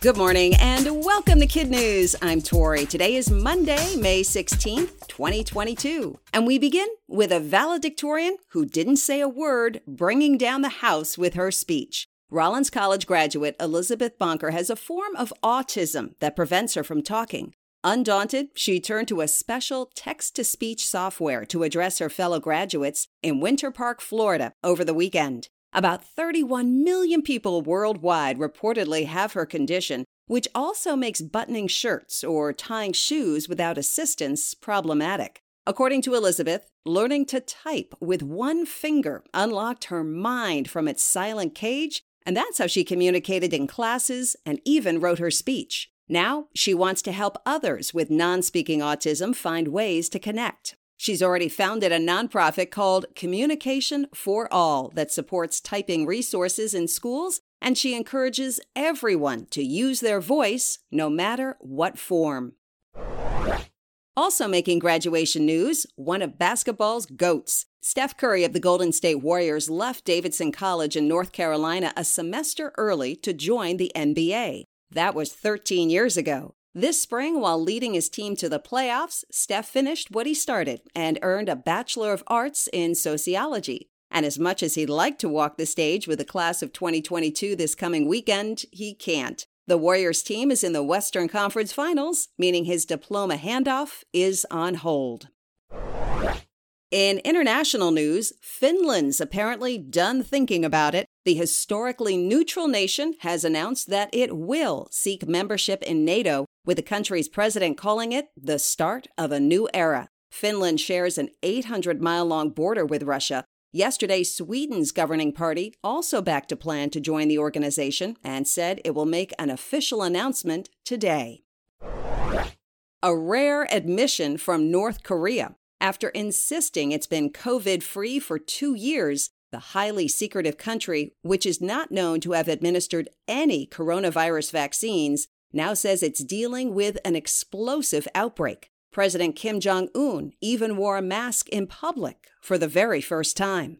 Good morning and welcome to Kid News. I'm Tori. Today is Monday, May 16th, 2022. And we begin with a valedictorian who didn't say a word, bringing down the house with her speech. Rollins College graduate Elizabeth Bonker has a form of autism that prevents her from talking. Undaunted, she turned to a special text-to-speech software to address her fellow graduates in Winter Park, Florida, over the weekend. About 31 million people worldwide reportedly have her condition, which also makes buttoning shirts or tying shoes without assistance problematic. According to Elizabeth, learning to type with one finger unlocked her mind from its silent cage, and that's how she communicated in classes and even wrote her speech. Now she wants to help others with non-speaking autism find ways to connect. She's already founded a nonprofit called Communication for All that supports typing resources in schools, and she encourages everyone to use their voice, no matter what form. Also making graduation news, one of basketball's GOATs. Steph Curry of the Golden State Warriors left Davidson College in North Carolina a semester early to join the NBA. That was 13 years ago. This spring, while leading his team to the playoffs, Steph finished what he started and earned a Bachelor of Arts in Sociology. And as much as he'd like to walk the stage with the class of 2022 this coming weekend, he can't. The Warriors team is in the Western Conference Finals, meaning his diploma handoff is on hold. In international news, Finland's apparently done thinking about it. The historically neutral nation has announced that it will seek membership in NATO, with the country's president calling it the start of a new era. Finland shares an 800-mile-long border with Russia. Yesterday, Sweden's governing party also backed a plan to join the organization and said it will make an official announcement today. A rare admission from North Korea. After insisting it's been COVID-free for 2 years, the highly secretive country, which is not known to have administered any coronavirus vaccines, now says it's dealing with an explosive outbreak. President Kim Jong-un even wore a mask in public for the very first time.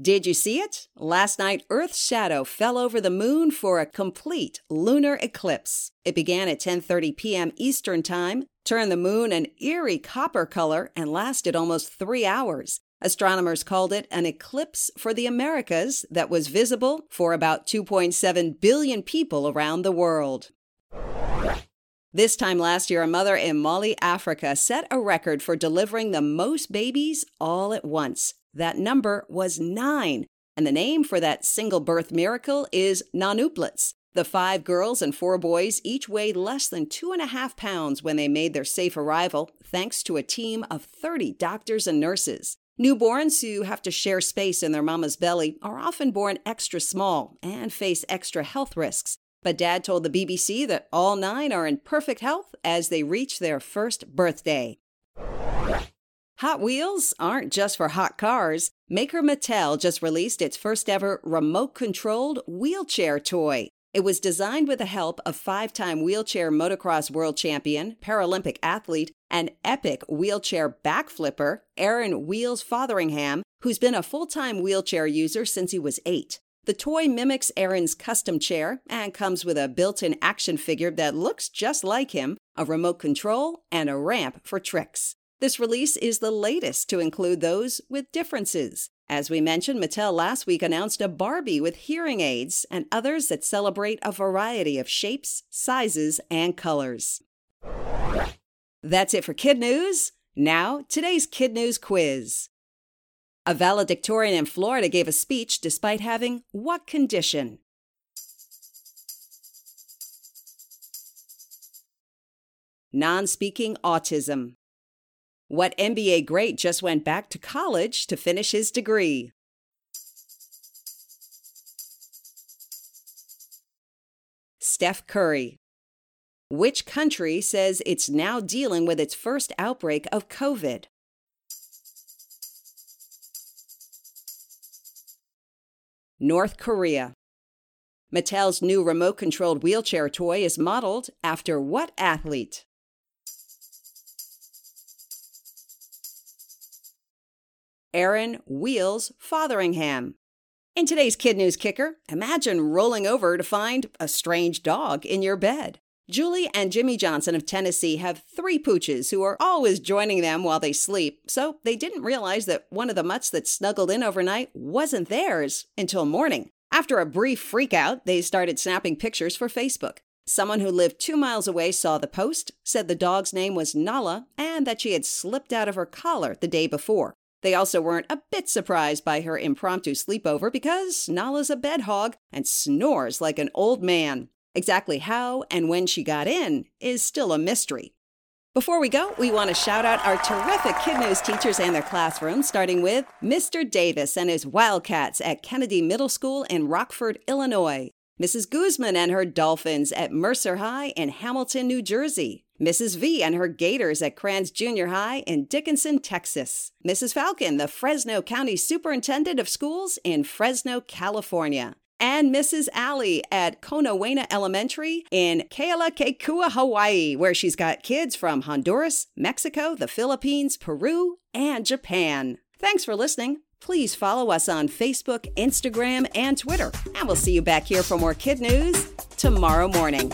Did you see it? Last night, Earth's shadow fell over the moon for a complete lunar eclipse. It began at 10:30 p.m. Eastern Time, turned the moon an eerie copper color, and lasted almost 3 hours. Astronomers called it an eclipse for the Americas that was visible for about 2.7 billion people around the world. This time last year, a mother in Mali, Africa, set a record for delivering the most babies all at once. That number was 9, and the name for that single birth miracle is nonuplets. The 5 girls and 4 boys each weighed less than 2.5 pounds when they made their safe arrival, thanks to a team of 30 doctors and nurses. Newborns who have to share space in their mama's belly are often born extra small and face extra health risks. But Dad told the BBC that all 9 are in perfect health as they reach their first birthday. Hot Wheels aren't just for hot cars. Maker Mattel just released its first-ever remote-controlled wheelchair toy. It was designed with the help of 5-time wheelchair motocross world champion, Paralympic athlete, and epic wheelchair backflipper Aaron Wheels Fotheringham, who's been a full-time wheelchair user since he was 8. The toy mimics Aaron's custom chair and comes with a built-in action figure that looks just like him, a remote control, and a ramp for tricks. This release is the latest to include those with differences. As we mentioned, Mattel last week announced a Barbie with hearing aids and others that celebrate a variety of shapes, sizes, and colors. That's it for Kid News. Now, today's Kid News quiz. A valedictorian in Florida gave a speech despite having what condition? Non-speaking autism. What NBA great just went back to college to finish his degree? Steph Curry. Which country says it's now dealing with its first outbreak of COVID? North Korea. Mattel's new remote-controlled wheelchair toy is modeled after what athlete? Aaron Wheels Fotheringham. In today's Kid News Kicker, imagine rolling over to find a strange dog in your bed. Julie and Jimmy Johnson of Tennessee have 3 pooches who are always joining them while they sleep, so they didn't realize that one of the mutts that snuggled in overnight wasn't theirs until morning. After a brief freakout, they started snapping pictures for Facebook. Someone who lived 2 miles away saw the post, said the dog's name was Nala, and that she had slipped out of her collar the day before. They also weren't a bit surprised by her impromptu sleepover because Nala's a bed hog and snores like an old man. Exactly how and when she got in is still a mystery. Before we go, we want to shout out our terrific Kid News teachers and their classrooms, starting with Mr. Davis and his Wildcats at Kennedy Middle School in Rockford, Illinois. Mrs. Guzman and her Dolphins at Mercer High in Hamilton, New Jersey. Mrs. V. and her Gators at Kranz Junior High in Dickinson, Texas. Mrs. Falcon, the Fresno County Superintendent of Schools in Fresno, California. And Mrs. Alley at Konowena Elementary in Kealakekua, Hawaii, where she's got kids from Honduras, Mexico, the Philippines, Peru, and Japan. Thanks for listening. Please follow us on Facebook, Instagram, and Twitter. And we'll see you back here for more Kid News tomorrow morning.